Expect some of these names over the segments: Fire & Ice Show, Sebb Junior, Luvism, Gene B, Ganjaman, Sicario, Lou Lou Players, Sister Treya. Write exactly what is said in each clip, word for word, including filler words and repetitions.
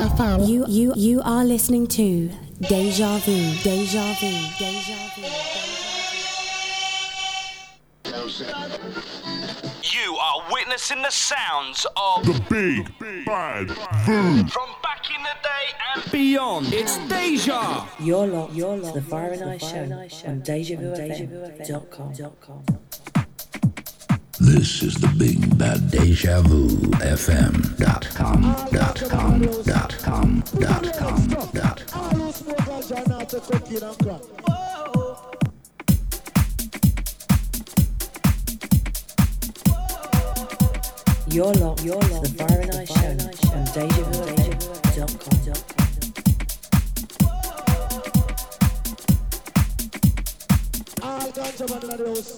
F M. You you you are listening to Deja Vu. Deja Vu. Deja Vu. You are witnessing the sounds of the big, big bad Vu from back in the day and beyond. It's Deja. You're locked. You're locked. The Fire and Ice Show on deja vu f m dot com. This is the big bad Deja Vu F M dot com dot com dot com dot com dot com. Your love, your love, the Fire and Ice Show on deja vu dot com. All Ganjaman in the house.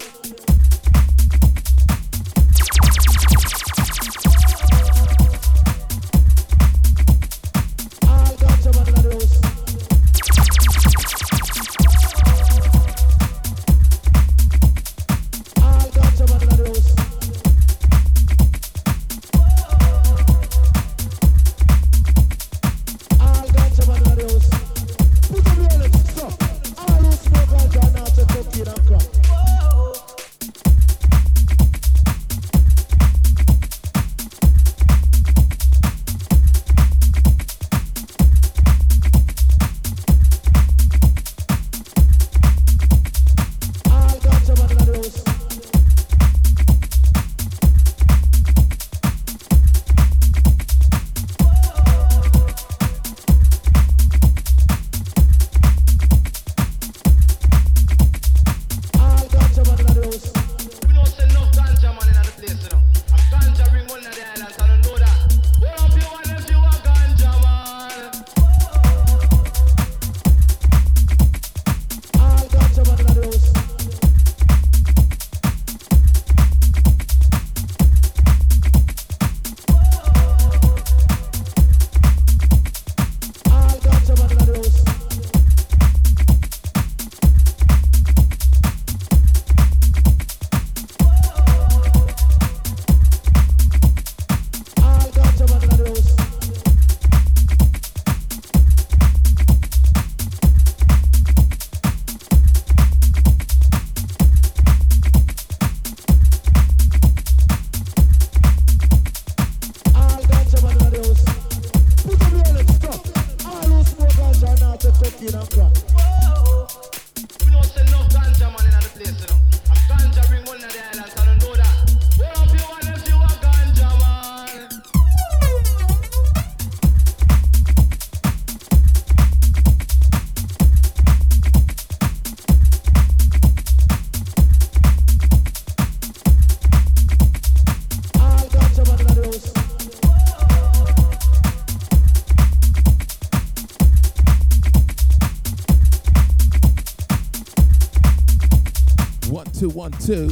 One, two.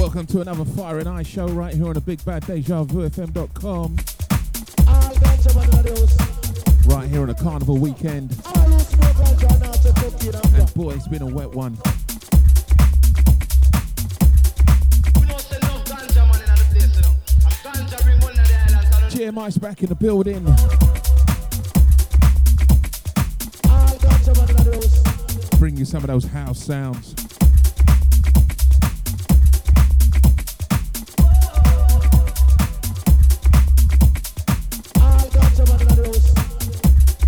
Welcome to another Fire and Ice show right here on the Big Bad deja vu f m dot com. Right here on a carnival weekend. And boy, it's been a wet one. G M I's back in the building. Bring you some of those house sounds.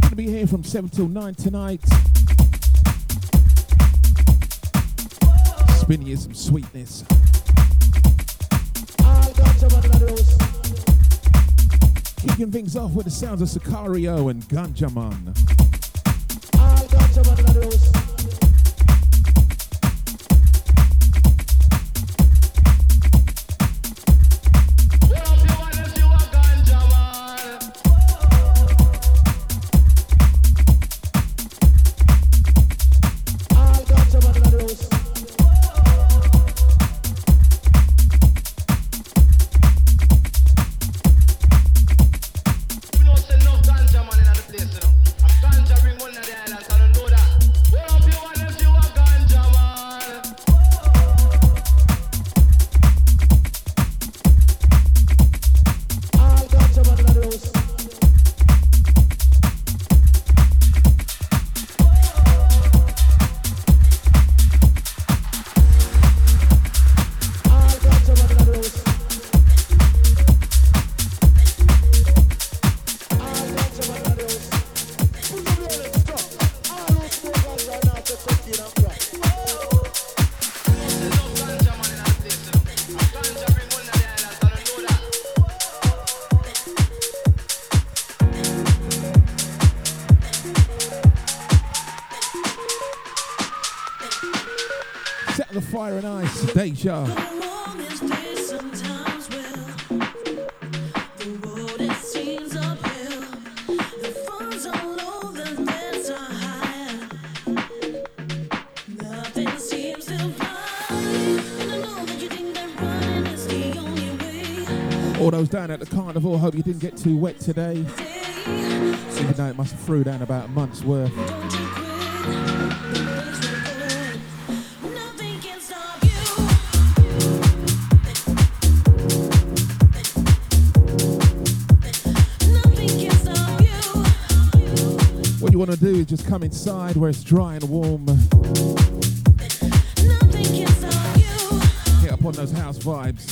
Going to be here from seven till nine tonight. Spinning you some sweetness. Kicking things off with the sounds of Sicario and Ganjaman. Fire and Ice, Deja. All those down at the carnival, hope you didn't get too wet today. Even though it must have threw down about a month's worth. What you want to do is just come inside where it's dry and warm. Hit up on those house vibes.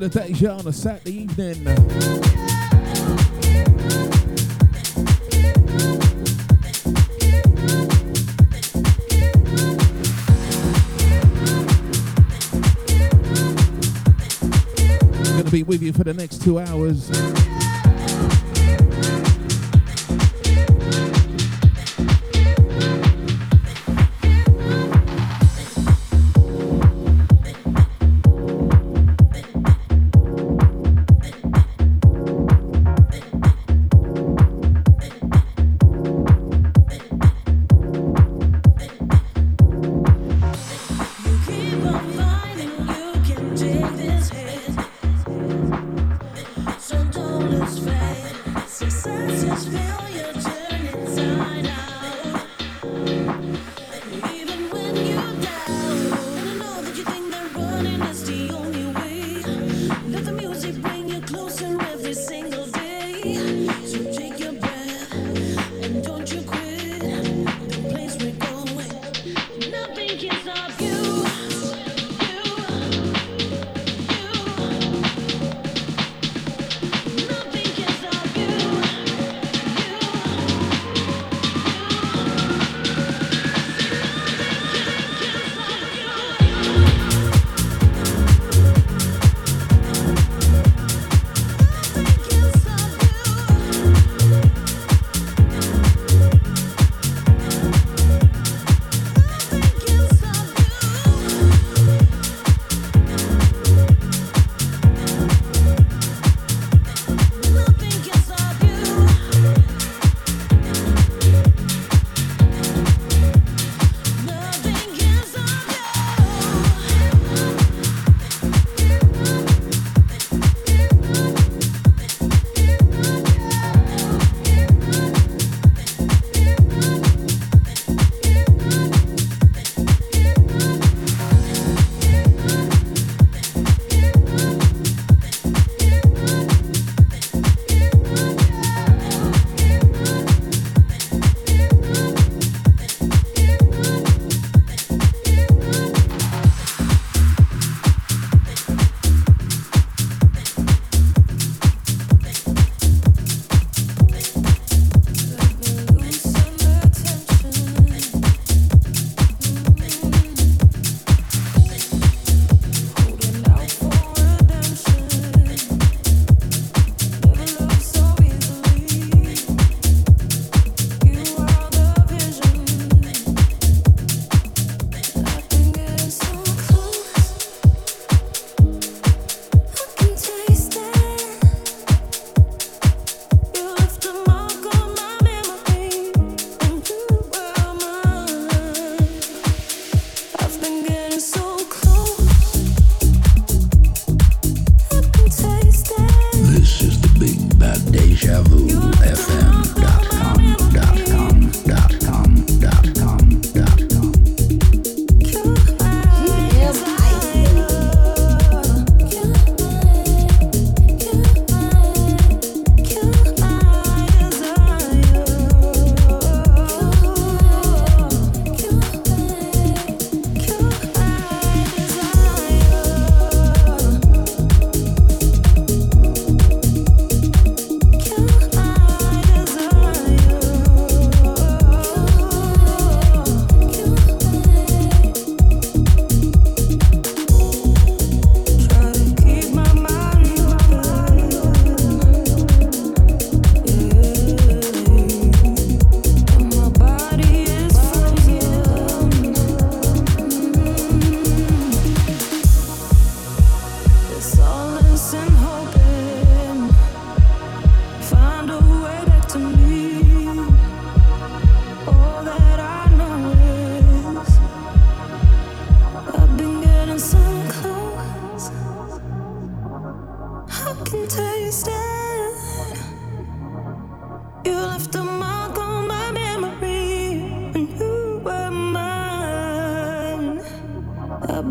The Deja on a Saturday evening. I'm gonna be with you for the next two hours. Don't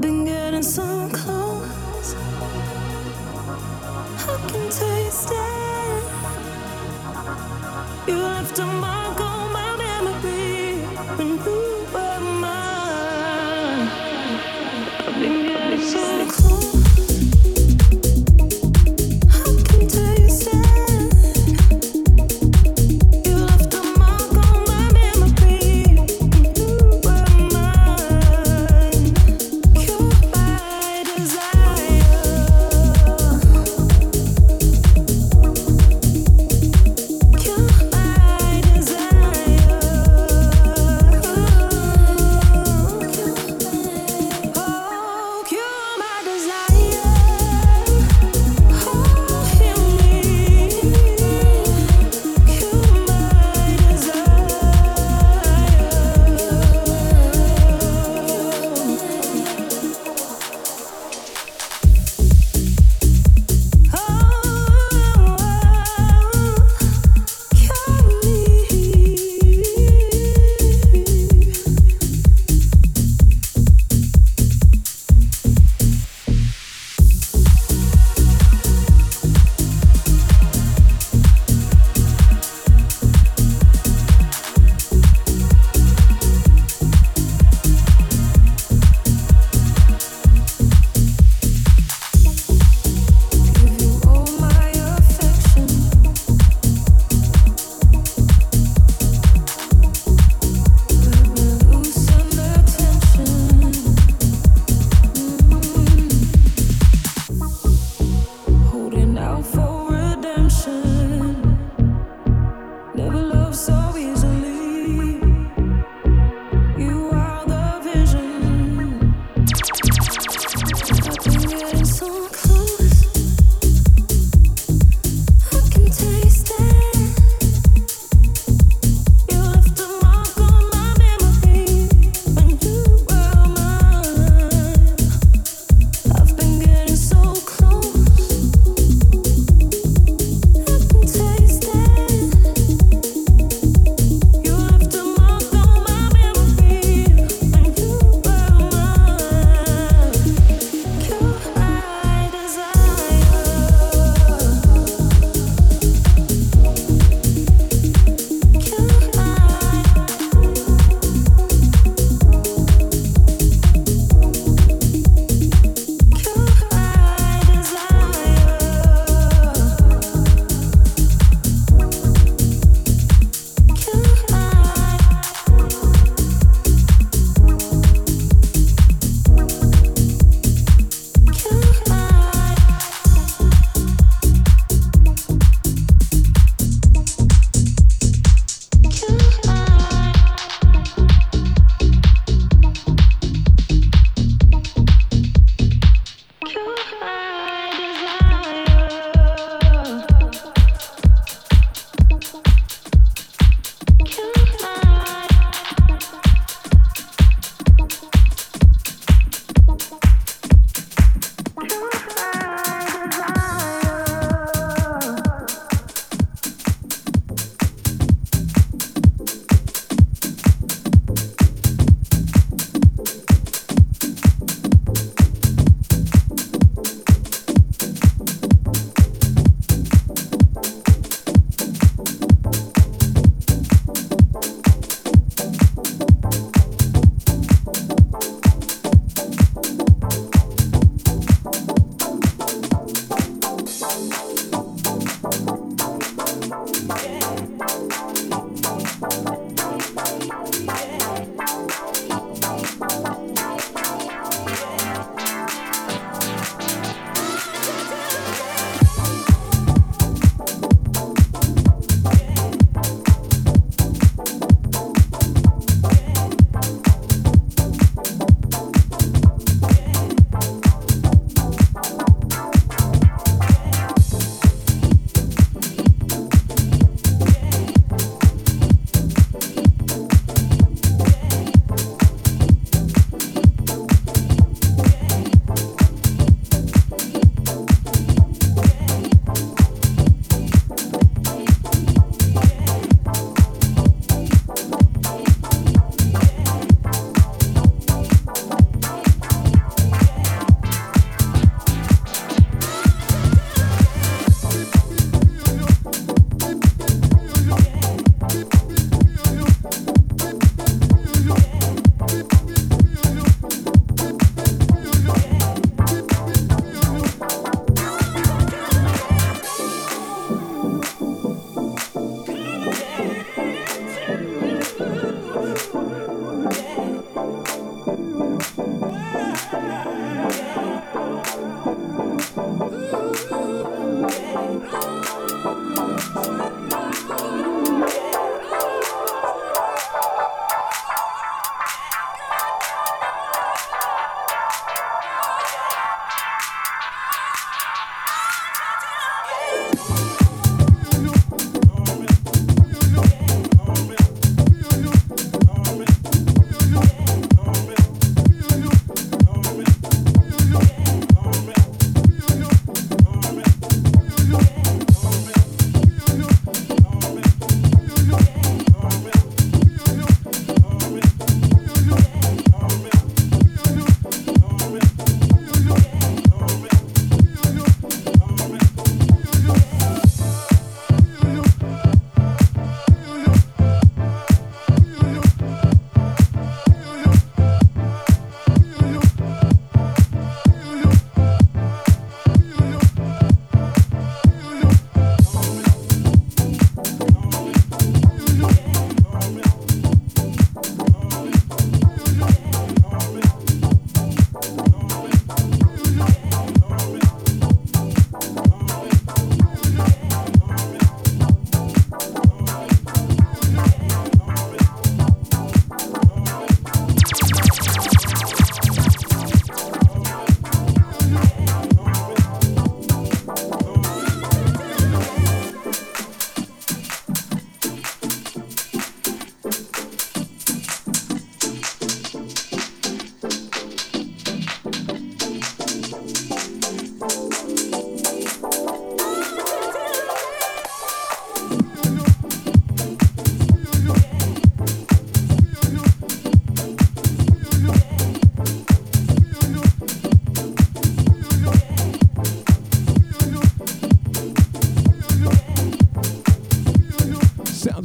been getting so close. I can taste it. You left a mark on my memory when you were mine. I've been getting so close. Desire.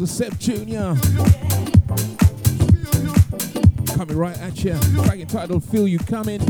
Seb Junior coming right at you. Track entitled "Feel You Coming."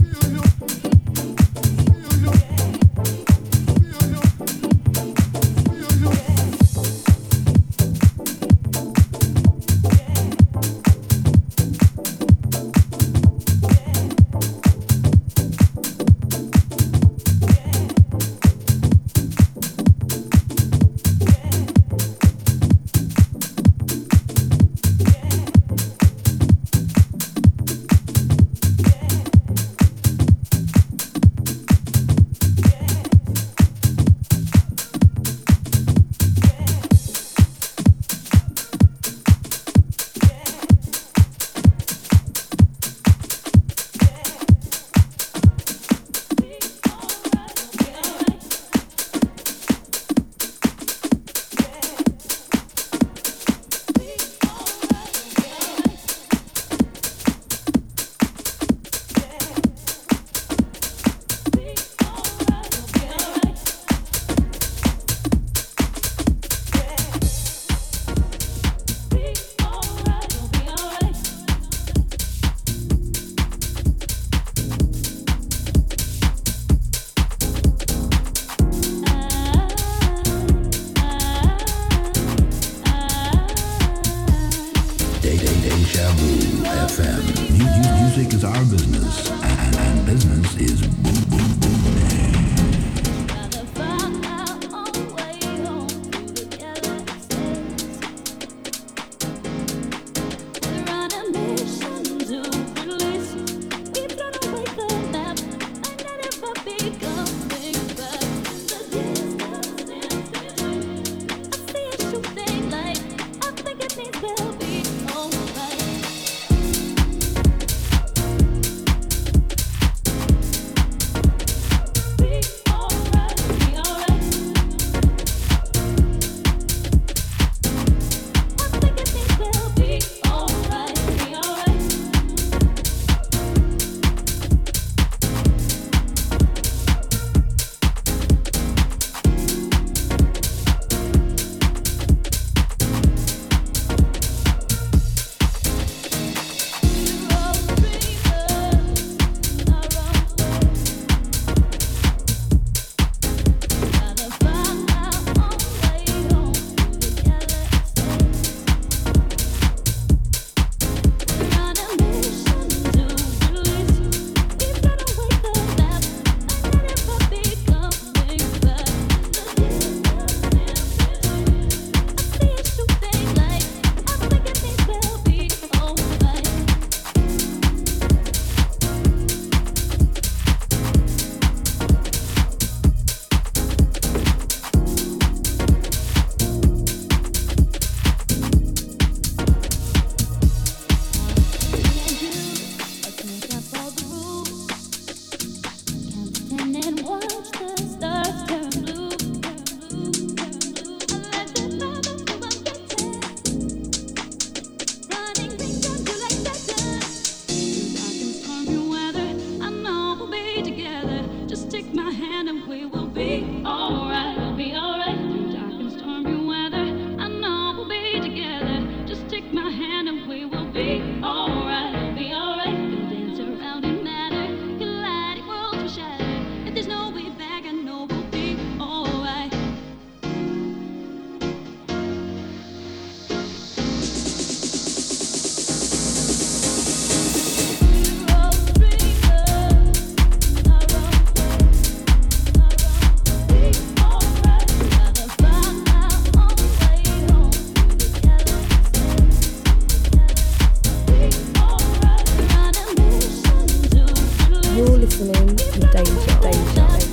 You're listening to Danger, Danger, Danger.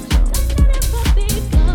We've got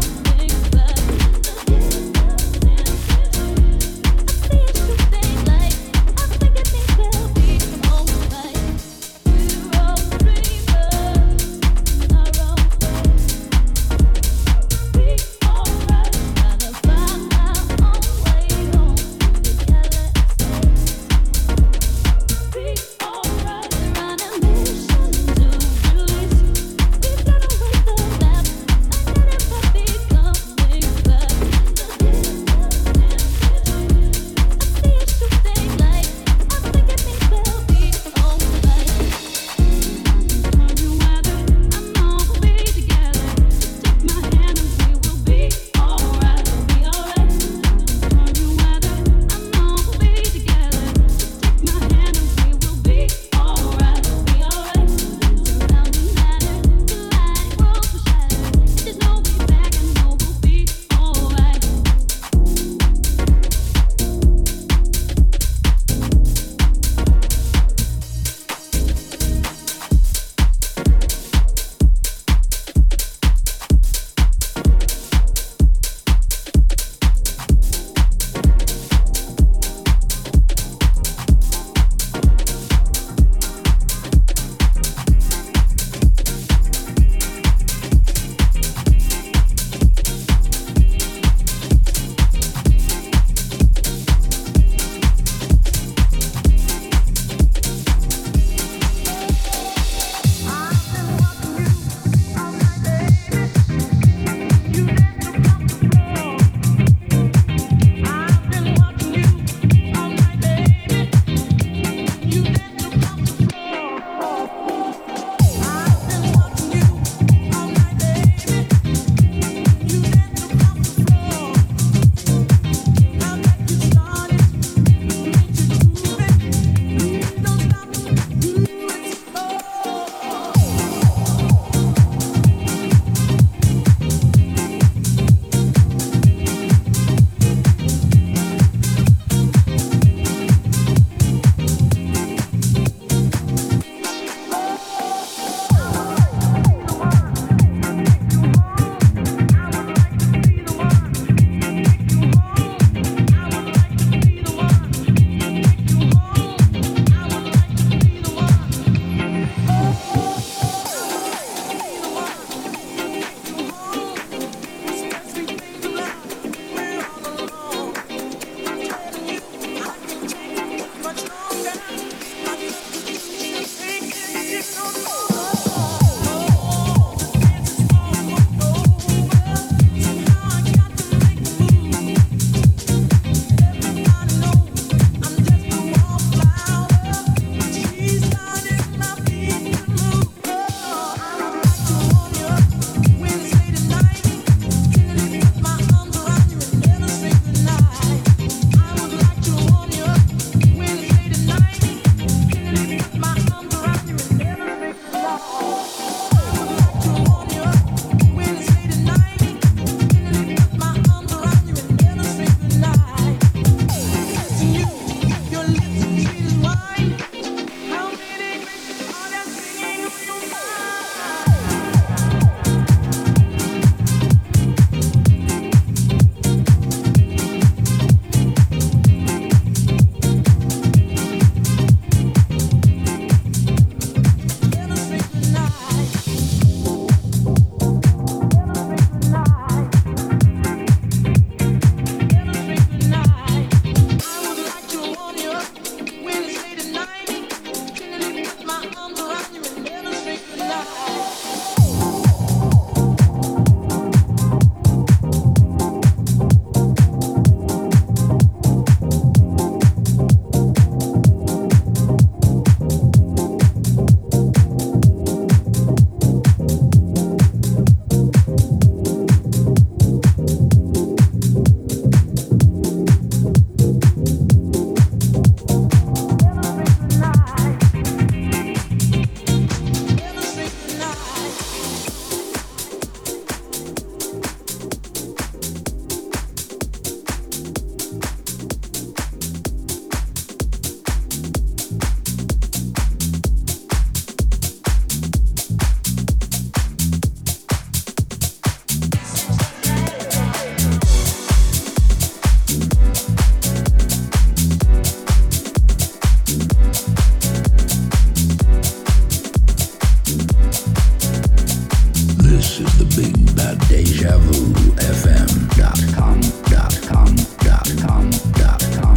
This is the big bad deja vu fm dot com dot com dot com dot com dot com.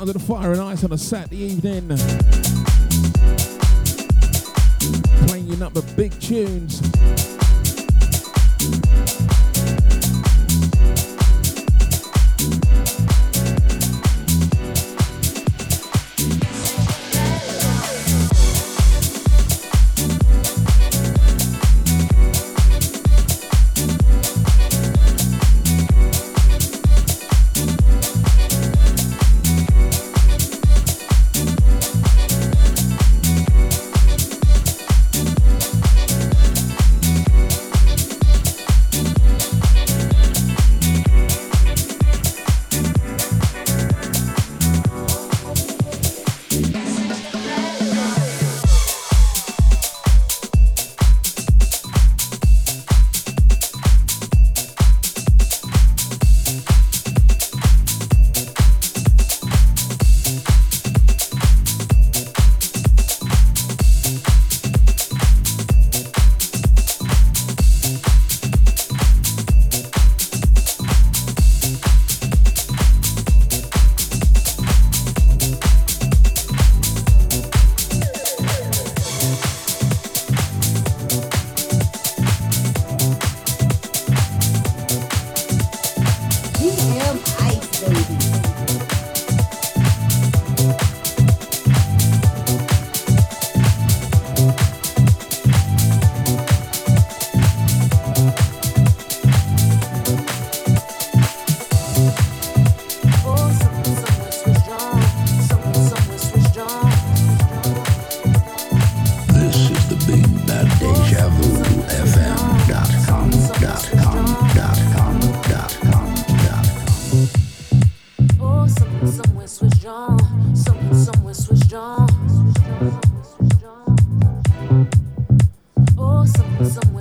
Under the Fire and Ice on a Saturday evening, playing your number big tunes. Somewhere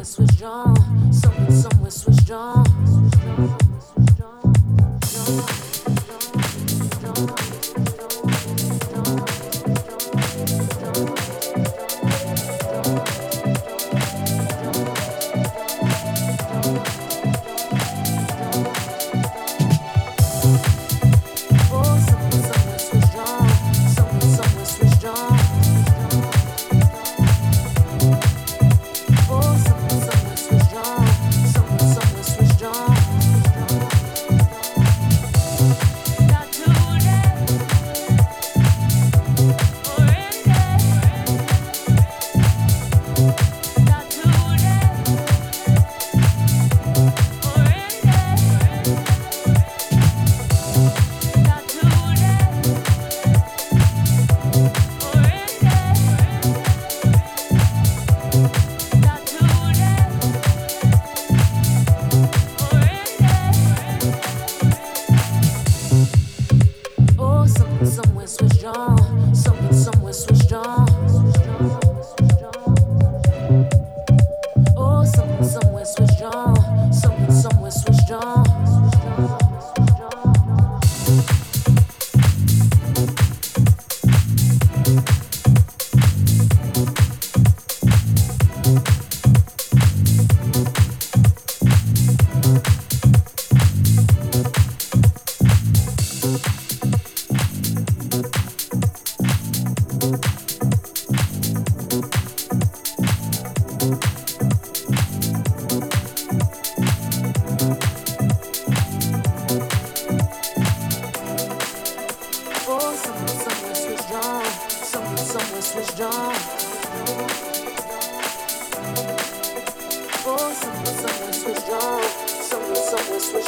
switched on, somewhere switched on.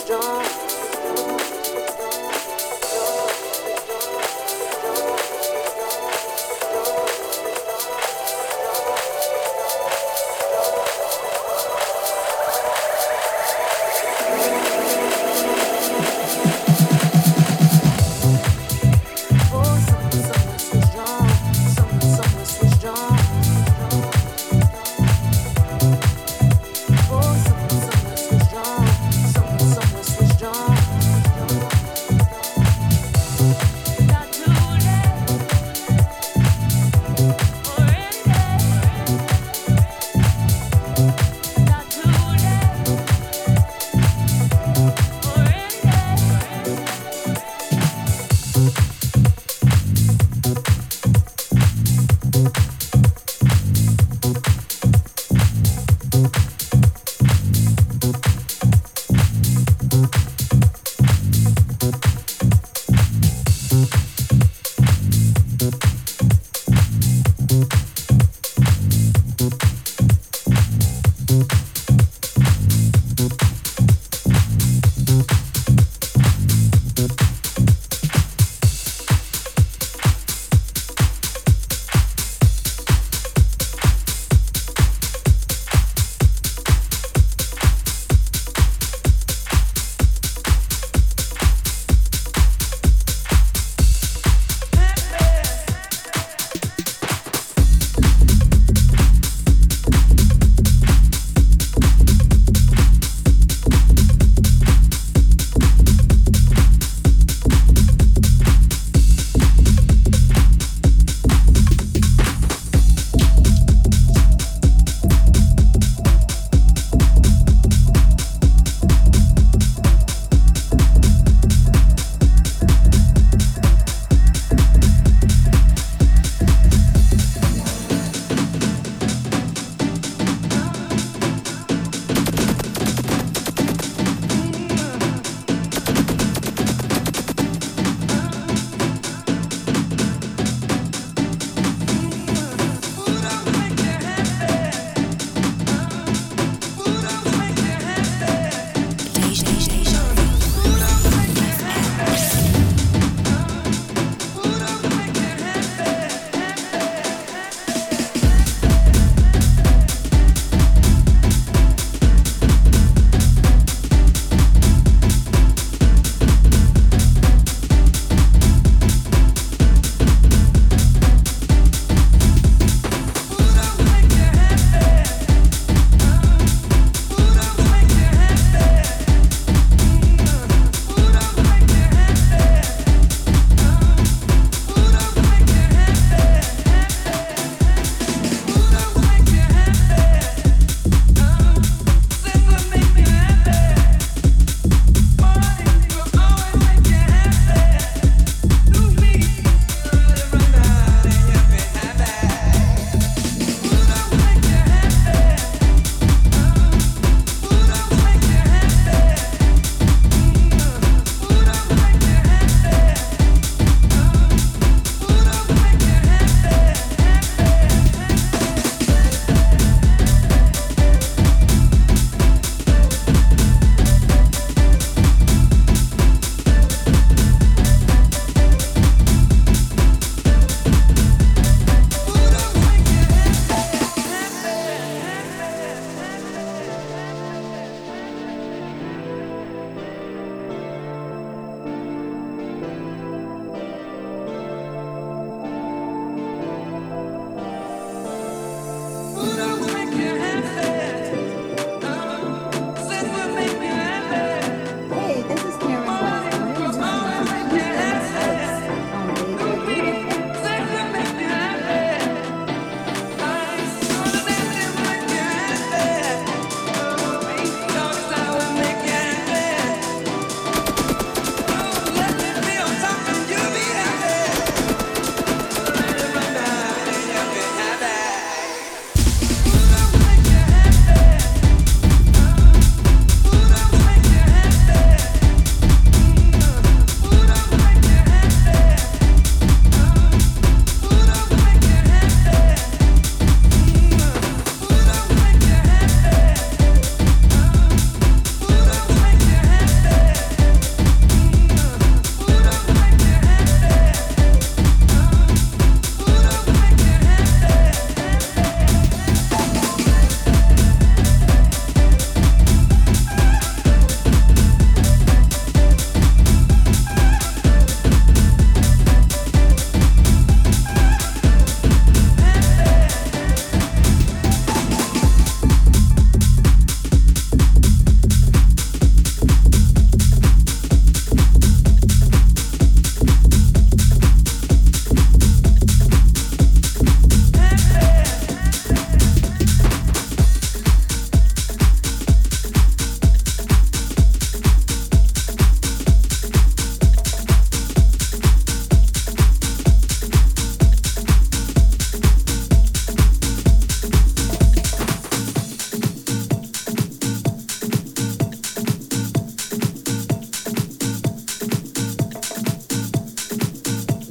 John.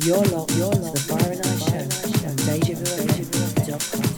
You're locked, you're locked. The Fire and Ice Show on deja vu dot com.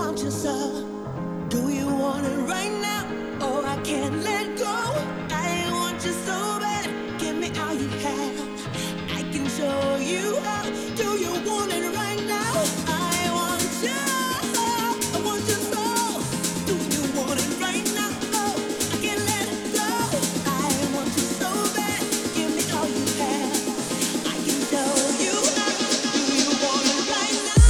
want you, sir. Do you want it right now? Oh, I can't let go. I want you so bad. Give me all you have. I can show you how. Do you want it right now? I want you. I want you so. Do you want it right now? Oh, I can't let go. I want you so bad. Give me all you have. I can show you how. Do you want it right now?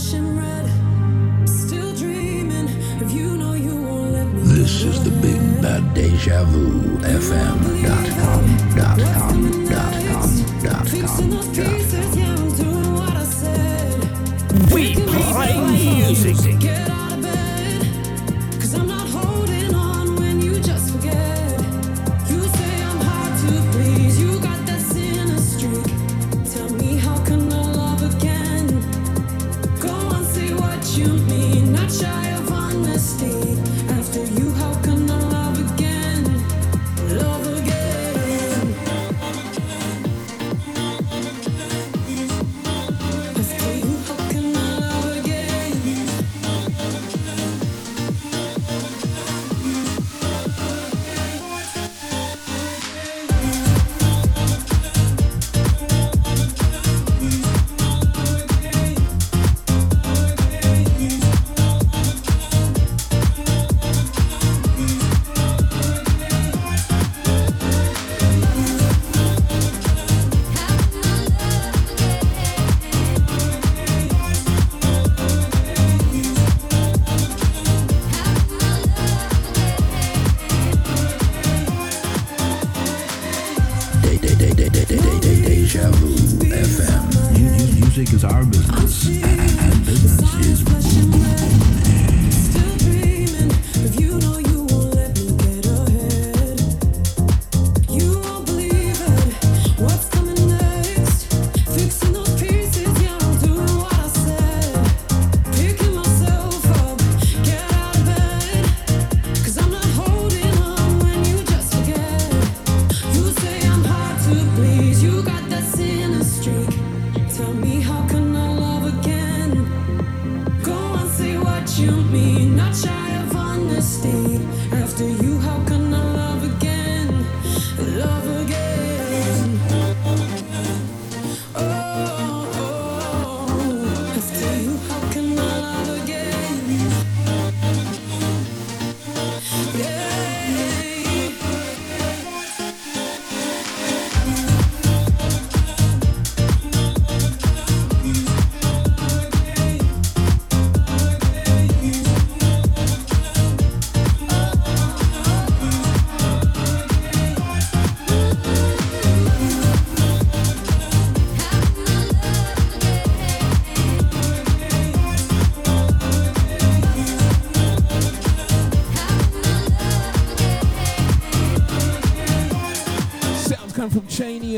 This is the Big Bad Deja Vu F M dot com dot com dot com dot com dot com. We play music.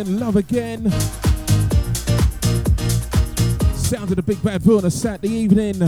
Love Again. Sound of the Big Bad Boo on a Saturday evening.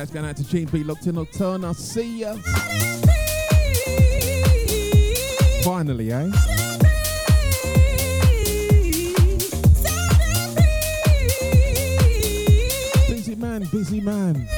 shouts going out to Gene B, locked in Nocturne. I'll see ya. Finally, eh? Busy man, busy man.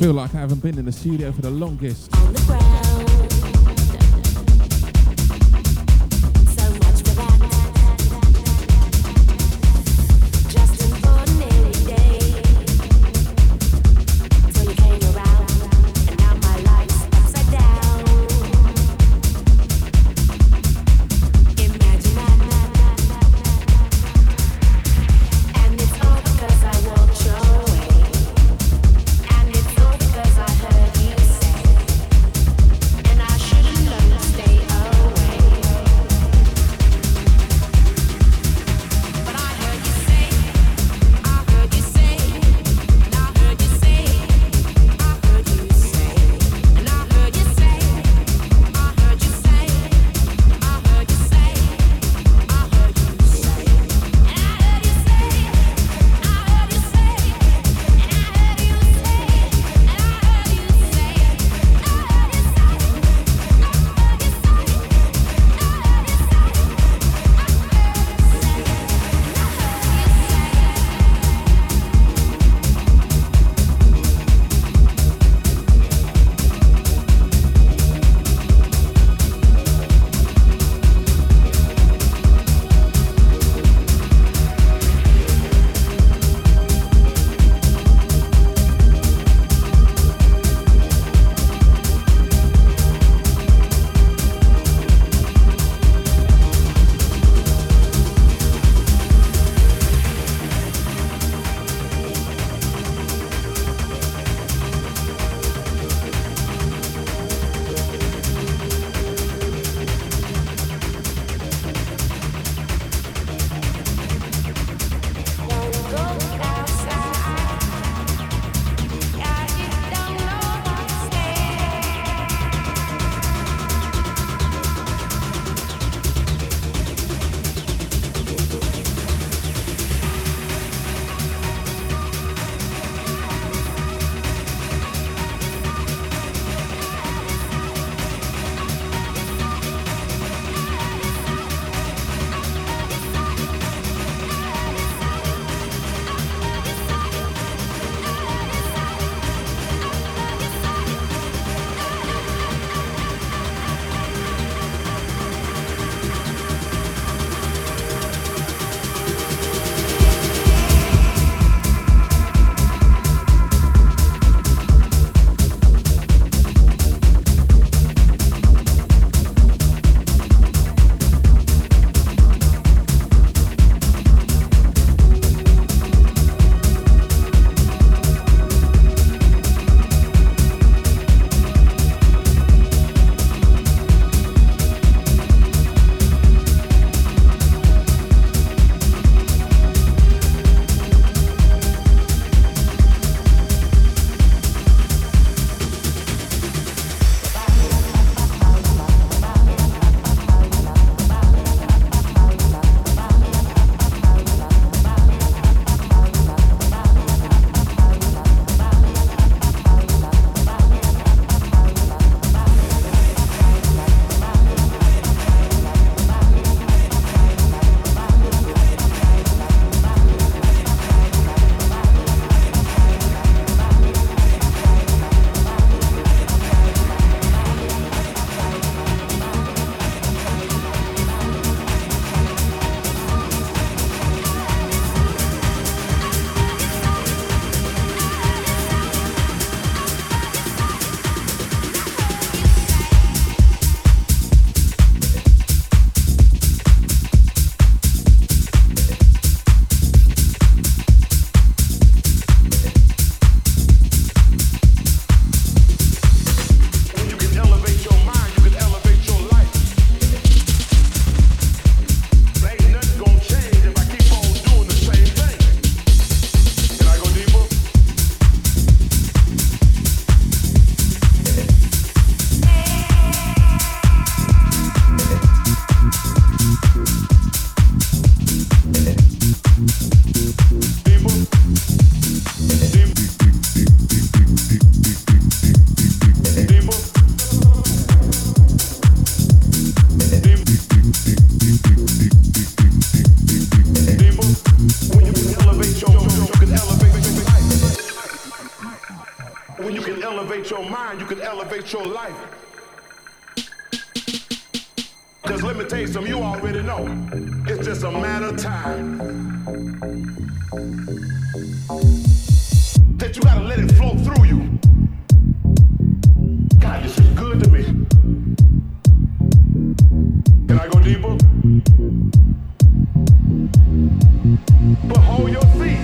Feel like I haven't been in the studio for the longest. On the ground. So much for that. Just an ordinary day. Till you came around, and now my life's upside down. Imagine that. And it's all because I won't show. And it's all because I heard you say elevate your life. Cause let me tell you something, you already know. It's just a matter of time that you gotta let it flow through you. God, this is good to me. Can I go deeper? But hold your feet.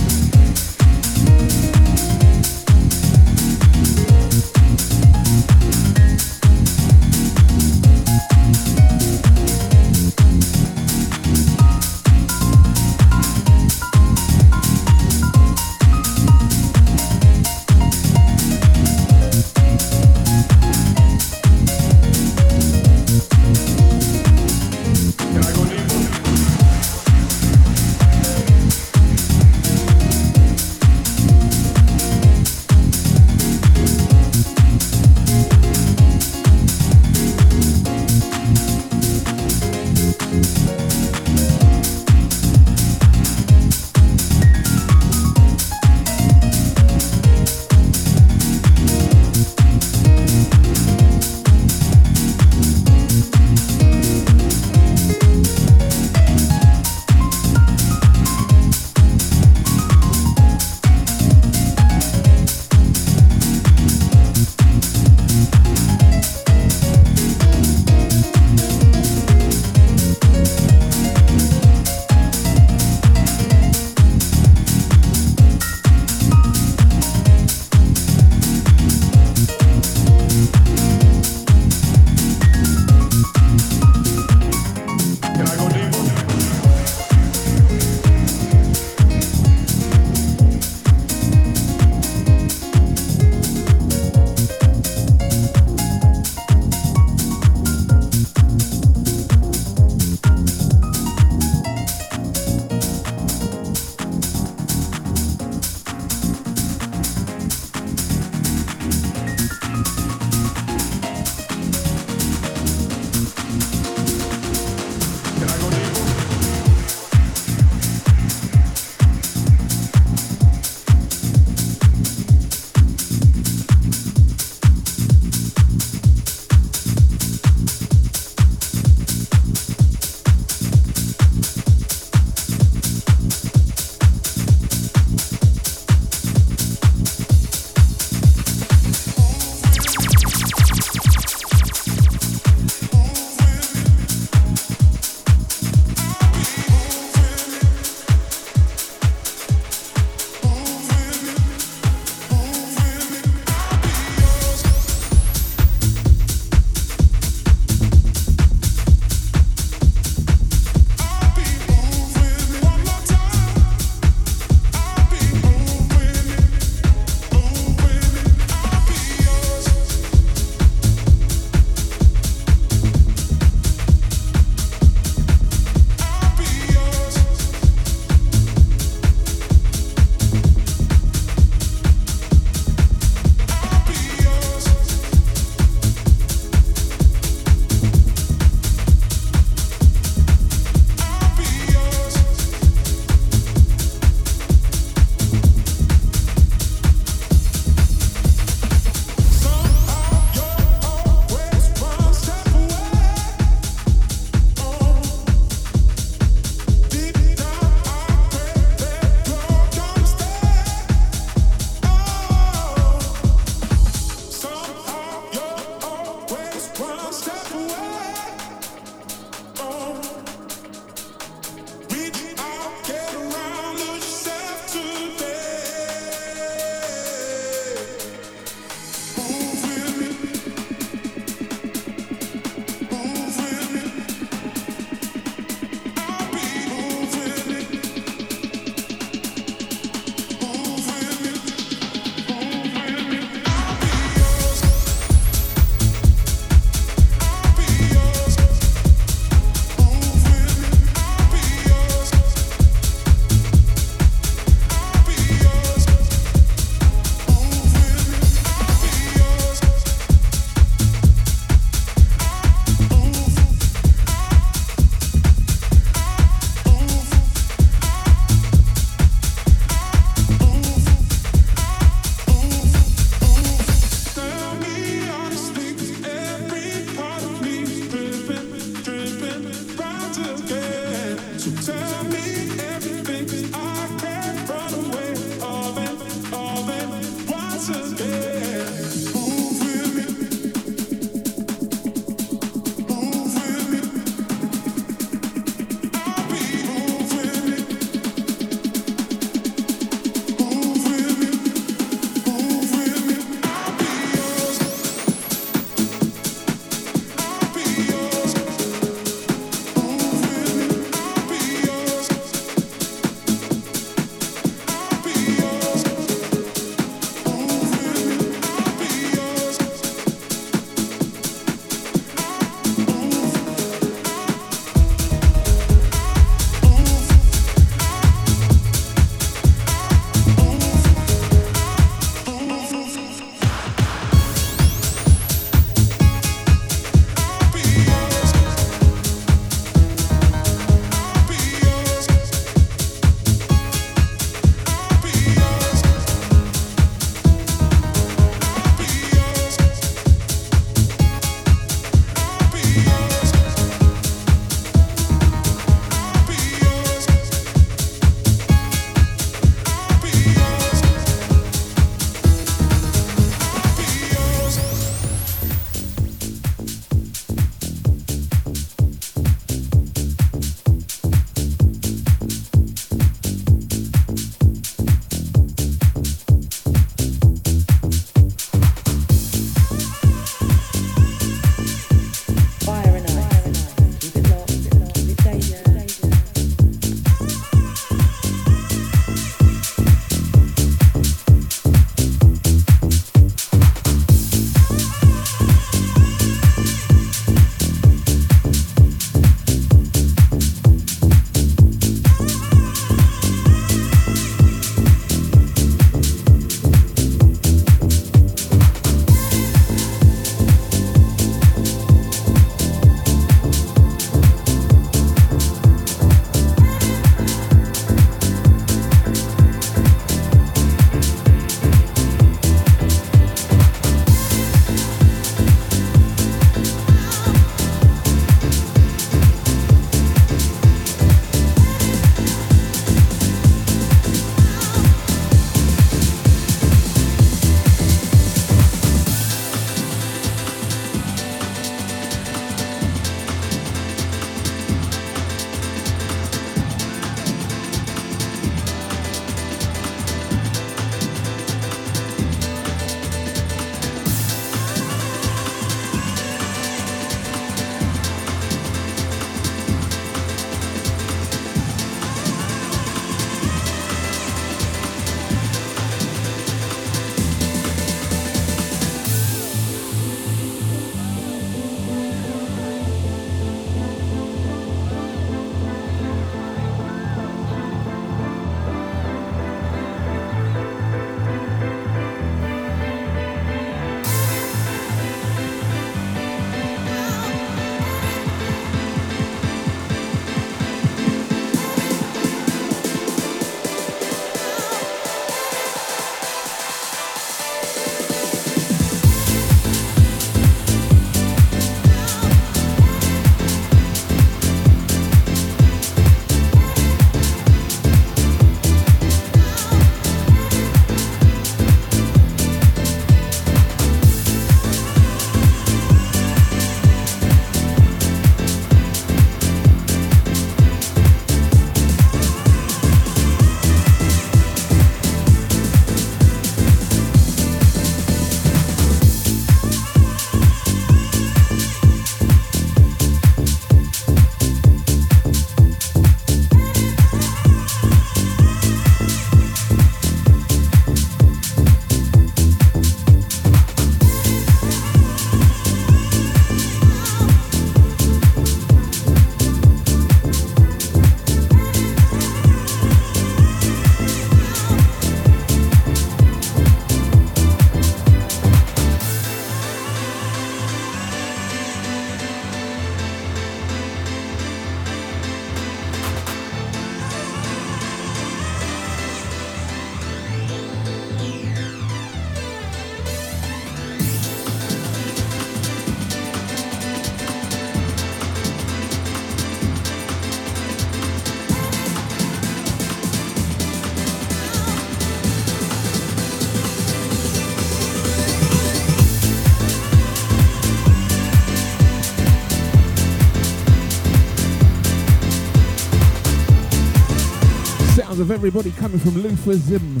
of everybody coming from Luvism.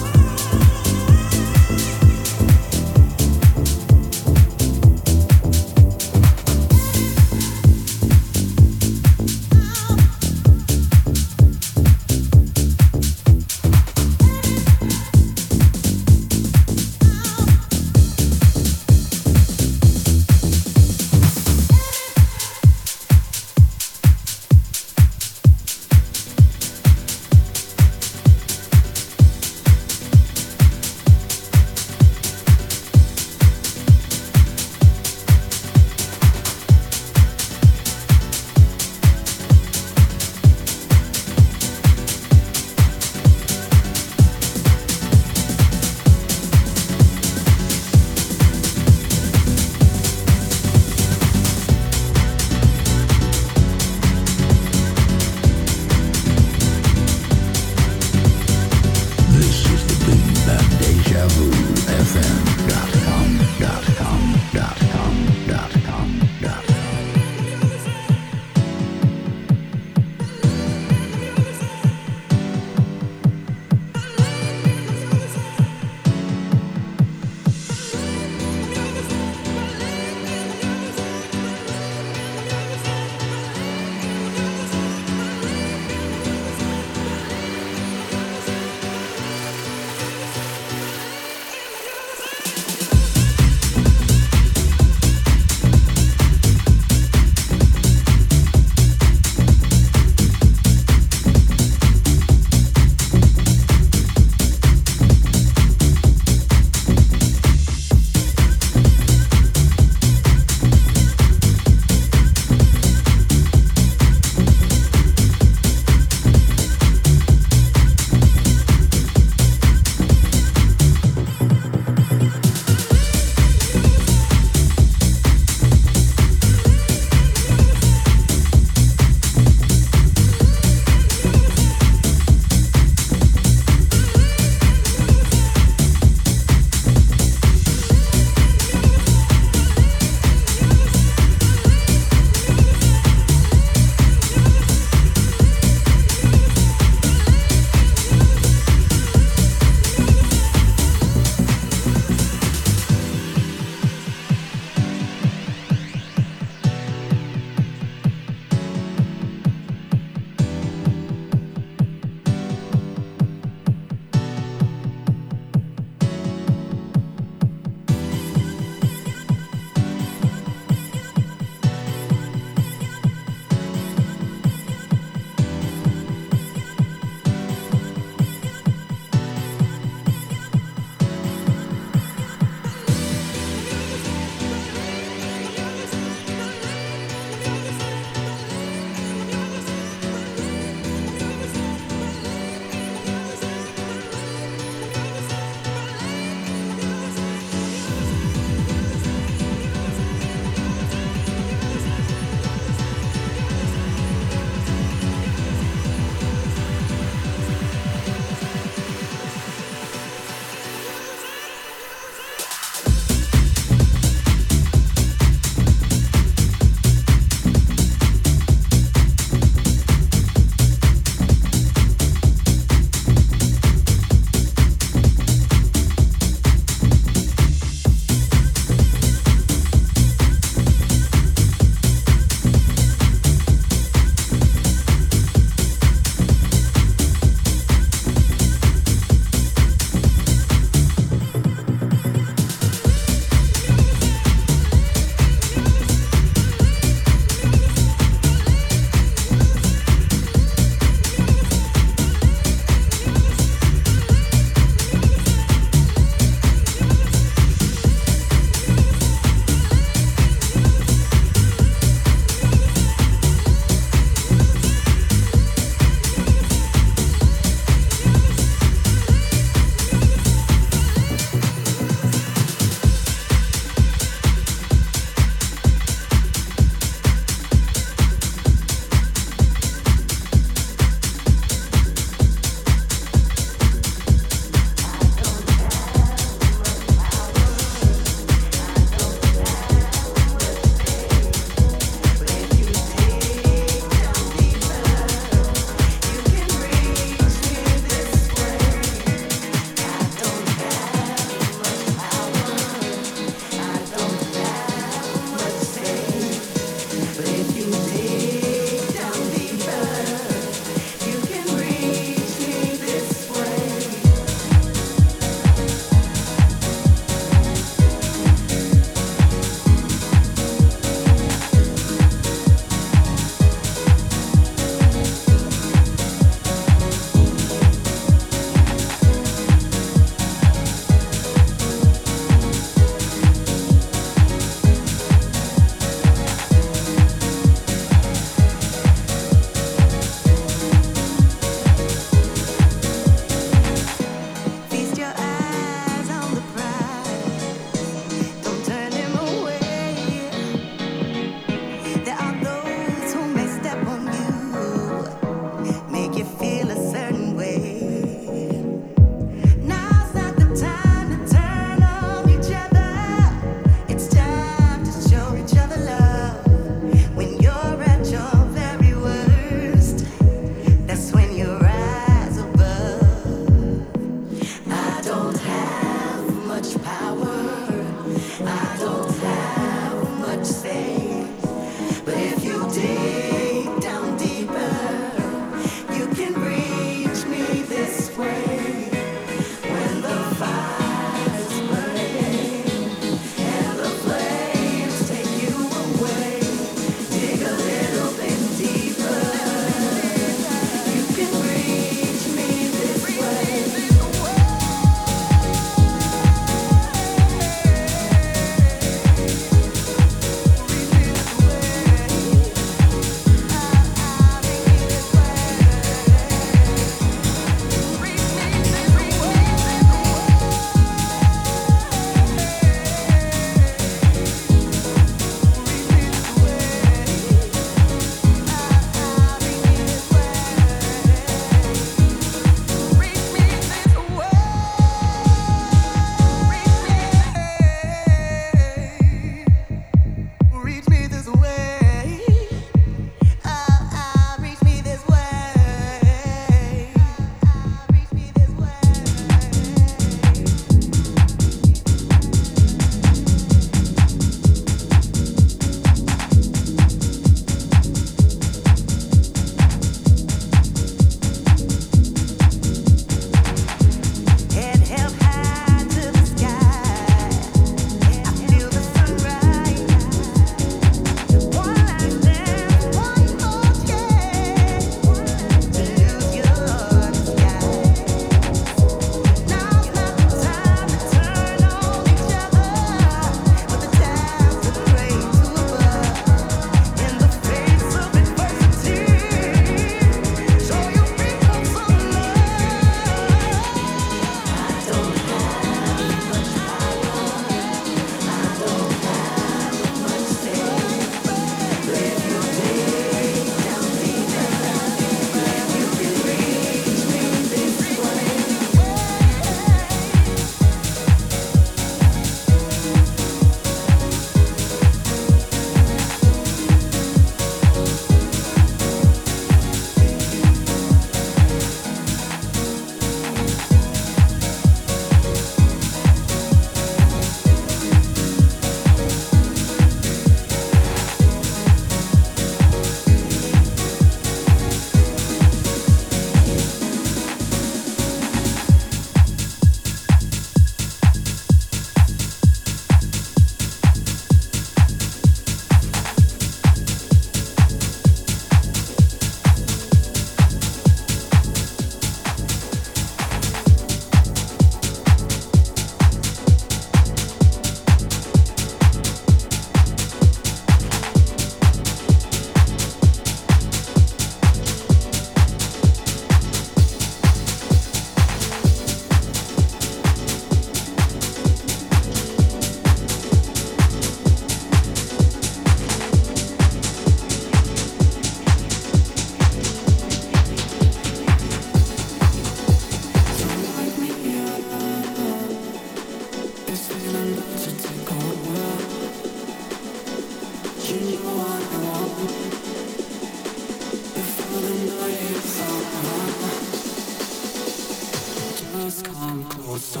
Please come closer.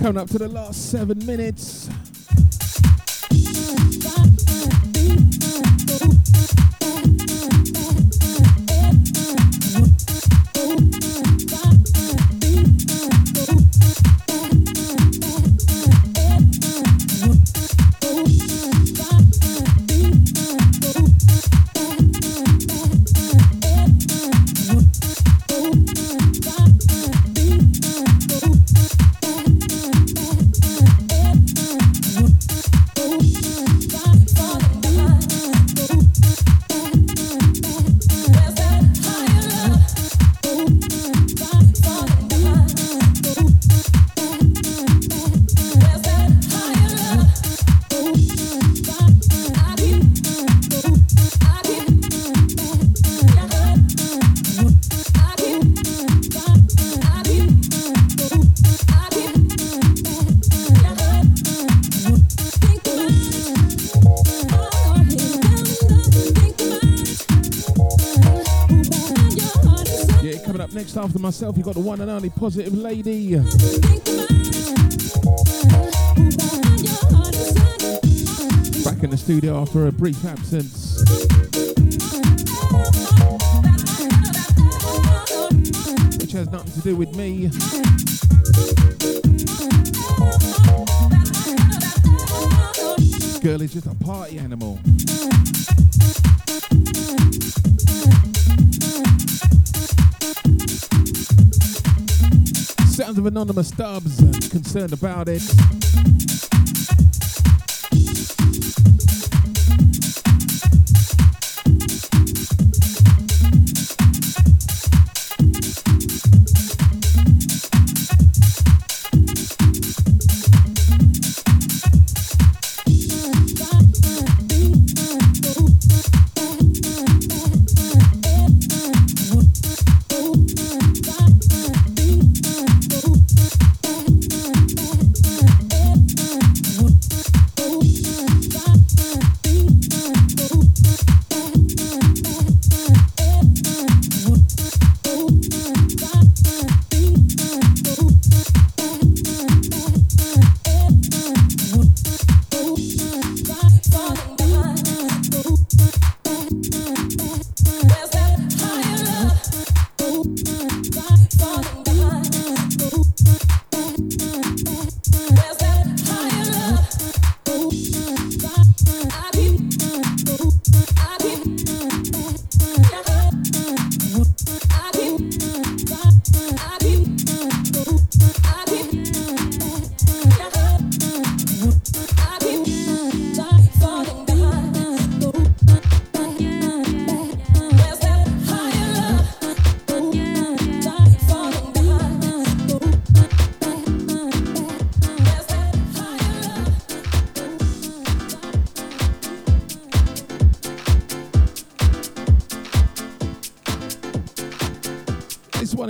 coming up to the last seven minutes. After myself, you've got the one and only Positive Lady. Back in the studio after a brief absence. Which has nothing to do with me. This girl is just a party animal. Of anonymous stubs concerned about it.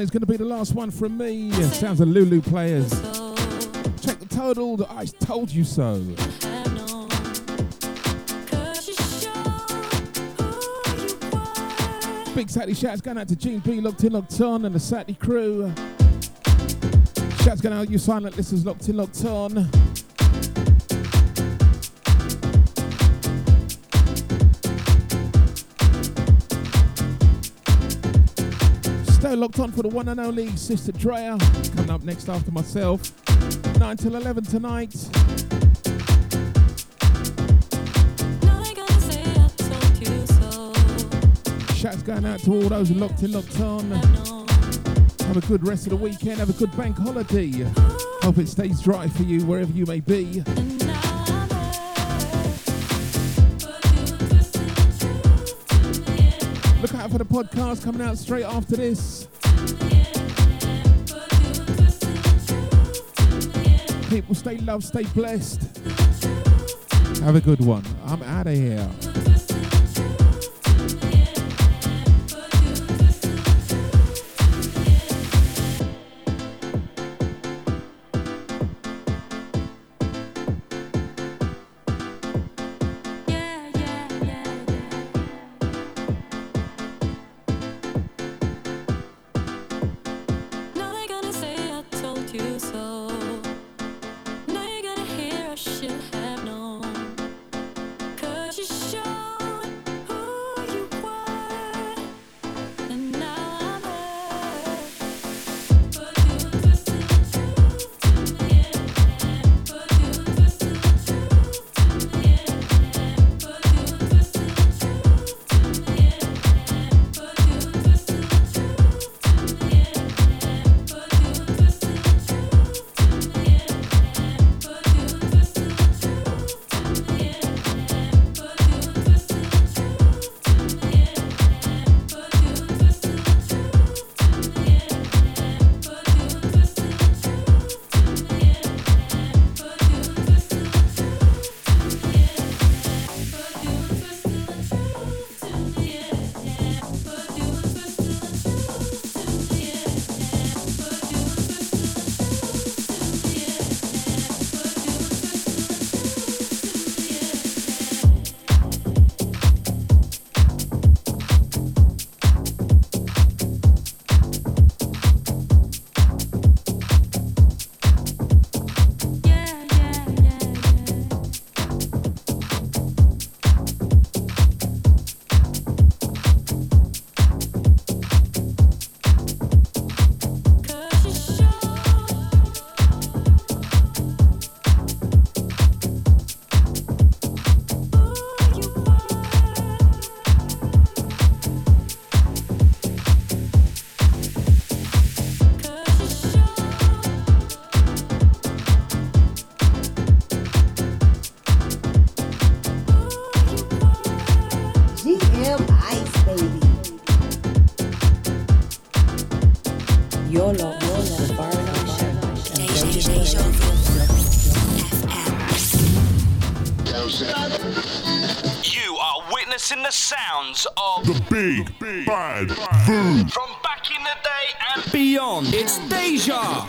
It's going to be the last one from me. Sounds of Lou Lou Players. Check the total that I told you so. Big Saturday shouts going out to Gene B, Locked In, Locked On, and the Saturday crew. Shouts going out to you silent listeners, Locked In, Locked On. Locked On for the one and only Sister Treya. Coming up next after myself, nine till eleven tonight. Shouts going out to all those Locked In, Locked On. Have a good rest of the weekend, have a good bank holiday. Hope it stays dry for you wherever you may be. Look out for the podcast coming out straight after this. People, stay loved, stay blessed. Have a good one. I'm out of here. Your love, your love, the Fire and Ice Show. You are witnessing the sounds of the big bad boom from back in the day and beyond. It's Deja.